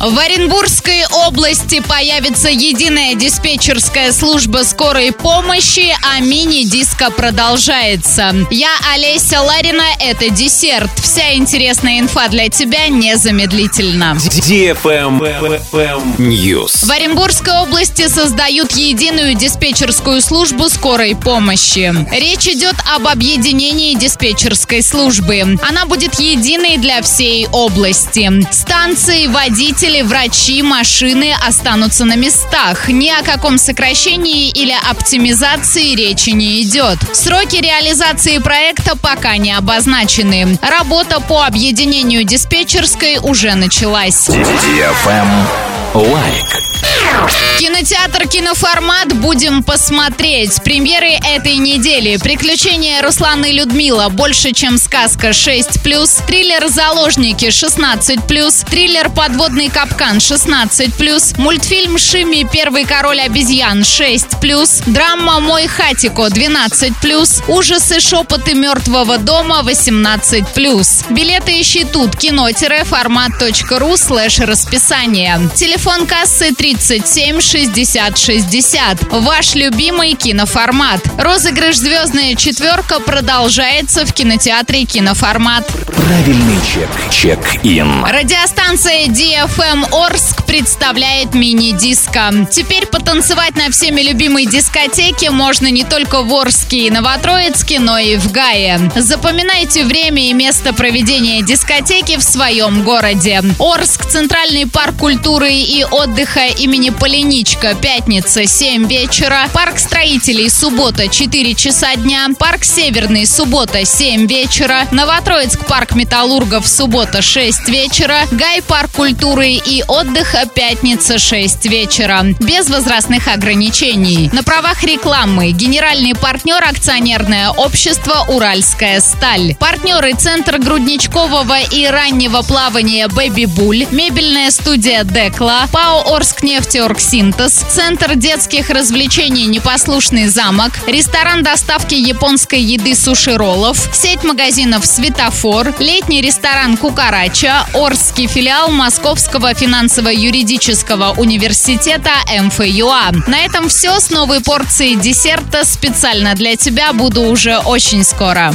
В Оренбургской области появится единая диспетчерская служба скорой помощи, а мини-диско продолжается. Я Олеся Ларина, это десерт. Вся интересная инфа для тебя незамедлительно. DFM News. В Оренбургской области создают единую диспетчерскую службу скорой помощи. Речь идет об объединении диспетчерской службы. Она будет единой для всей области. Станции, водители, врачи, машины останутся на местах. Ни о каком сокращении или оптимизации речи не идет. Сроки реализации проекта пока не обозначены. Работа по объединению диспетчерской уже началась. Кинотеатр «Киноформат» будем посмотреть. Премьеры этой недели: «Приключения Руслана и Людмила», «Больше, чем сказка» 6+, триллер «Заложники» 16+, триллер «Подводный капкан» 16+, мультфильм «Шимми. Первый король обезьян» 6+, драма «Мой хатико» 12+, ужасы «Шепоты мертвого дома» 18+. Билеты ищи тут: кино-формат.ру/расписание. Телефон кассы 37 60 60. Ваш любимый киноформат. Розыгрыш «Звездная четверка» продолжается в кинотеатре «Киноформат». Правильный чек. Чек-ин. Радиостанция DFM Орск представляет мини-диско. Теперь потанцевать на всеми любимой дискотеке можно не только в Орске и Новотроицке, но и в Гае. Запоминайте время и место проведения дискотеки в своем городе. Орск, Центральный парк культуры и отдыха имени Поленичка, пятница, 7 вечера. Парк строителей, суббота, 4 часа дня. Парк Северный, суббота, 7 вечера. Новотроицк, парк металлургов, суббота, 6 вечера. Гай, парк культуры и отдыха, пятница, 6 вечера. Без возрастных ограничений. На правах рекламы. Генеральный партнер — акционерное общество «Уральская Сталь». Партнеры — Центр грудничкового и раннего плавания «Бэби Буль», мебельная студия «Декла», ПАО «Орск Нефть» «Оргсинтез», Центр детских развлечений «Непослушный замок», ресторан доставки японской еды «Суши Ролов», сеть магазинов «Светофор», летний ресторан «Кукарача», Орский филиал Московского финансово-юридического университета МФЮА. На этом все. С новой порцией десерта специально для тебя буду уже очень скоро.